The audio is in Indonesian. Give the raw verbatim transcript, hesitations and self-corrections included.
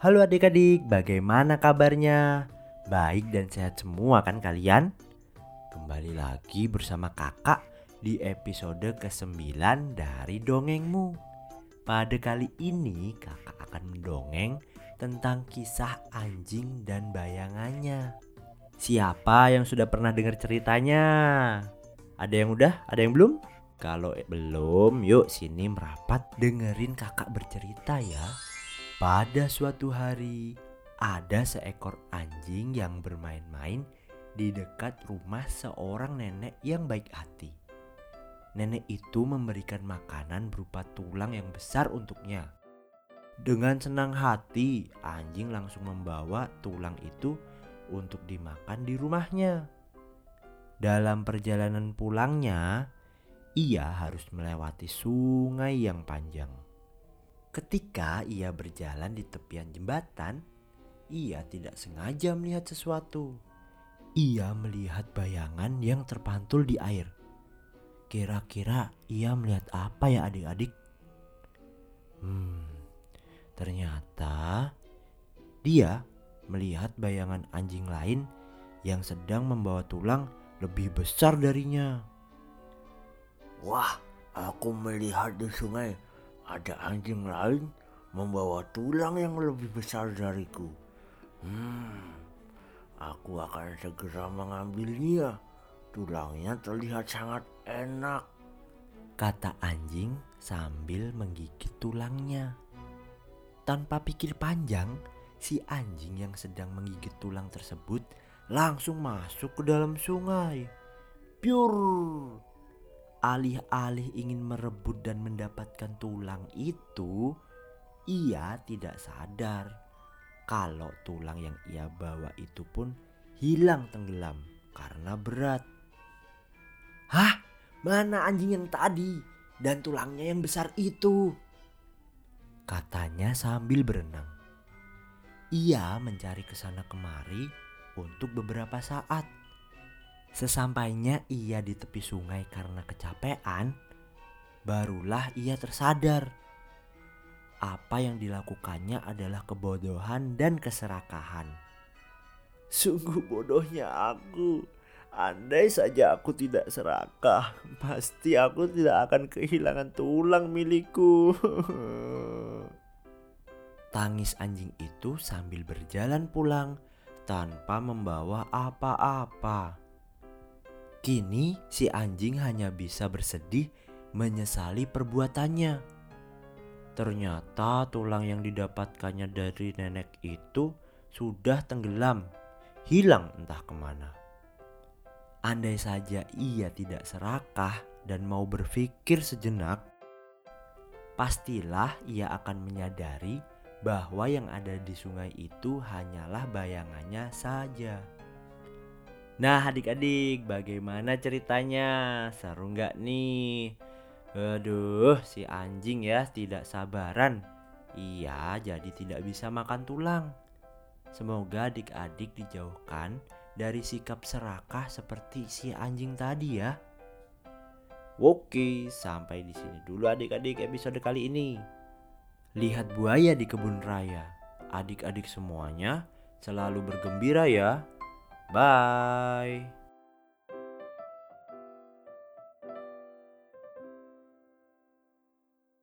Halo adik-adik, bagaimana kabarnya? Baik dan sehat semua kan kalian? Kembali lagi bersama kakak di episode kesembilan dari Dongengmu. Pada kali ini kakak akan mendongeng tentang kisah anjing dan bayangannya. Siapa yang sudah pernah dengar ceritanya? Ada yang udah? Ada yang belum? Kalau belum, yuk sini merapat dengerin kakak bercerita ya. Pada suatu hari, ada seekor anjing yang bermain-main di dekat rumah seorang nenek yang baik hati. Nenek itu memberikan makanan berupa tulang yang besar untuknya. Dengan senang hati, anjing langsung membawa tulang itu untuk dimakan di rumahnya. Dalam perjalanan pulangnya, ia harus melewati sungai yang panjang. Ketika ia berjalan di tepian jembatan, ia tidak sengaja melihat sesuatu. Ia melihat bayangan yang terpantul di air. Kira-kira ia melihat apa ya adik-adik? Hmm, ternyata dia melihat bayangan anjing lain yang sedang membawa tulang lebih besar darinya. Wah, aku melihat di sungai. Ada anjing lain membawa tulang yang lebih besar dariku. Hmm, aku akan segera mengambilnya. Tulangnya terlihat sangat enak, kata anjing sambil menggigit tulangnya. Tanpa pikir panjang, si anjing yang sedang menggigit tulang tersebut langsung masuk ke dalam sungai. Piur! Alih-alih ingin merebut dan mendapatkan tulang itu, ia tidak sadar kalau tulang yang ia bawa itu pun hilang tenggelam karena berat. Hah? Mana anjing yang tadi dan tulangnya yang besar itu? Katanya sambil berenang. Ia mencari kesana kemari untuk beberapa saat. Sesampainya ia di tepi sungai karena kecapean, barulah ia tersadar. Apa yang dilakukannya adalah kebodohan dan keserakahan. Sungguh bodohnya aku. Andai saja aku tidak serakah, pasti aku tidak akan kehilangan tulang milikku. Tangis anjing itu sambil berjalan pulang tanpa membawa apa-apa. Kini si anjing hanya bisa bersedih menyesali perbuatannya. Ternyata tulang yang didapatkannya dari nenek itu sudah tenggelam, hilang entah kemana. Andai saja ia tidak serakah dan mau berpikir sejenak, pastilah ia akan menyadari bahwa yang ada di sungai itu hanyalah bayangannya saja. Nah adik-adik, bagaimana ceritanya? Seru gak nih? Aduh, si anjing ya tidak sabaran. Iya, jadi tidak bisa makan tulang. Semoga adik-adik dijauhkan dari sikap serakah seperti si anjing tadi ya. Oke, sampai di sini dulu adik-adik episode kali ini. Lihat buaya di kebun raya. Adik-adik semuanya selalu bergembira ya. Bye.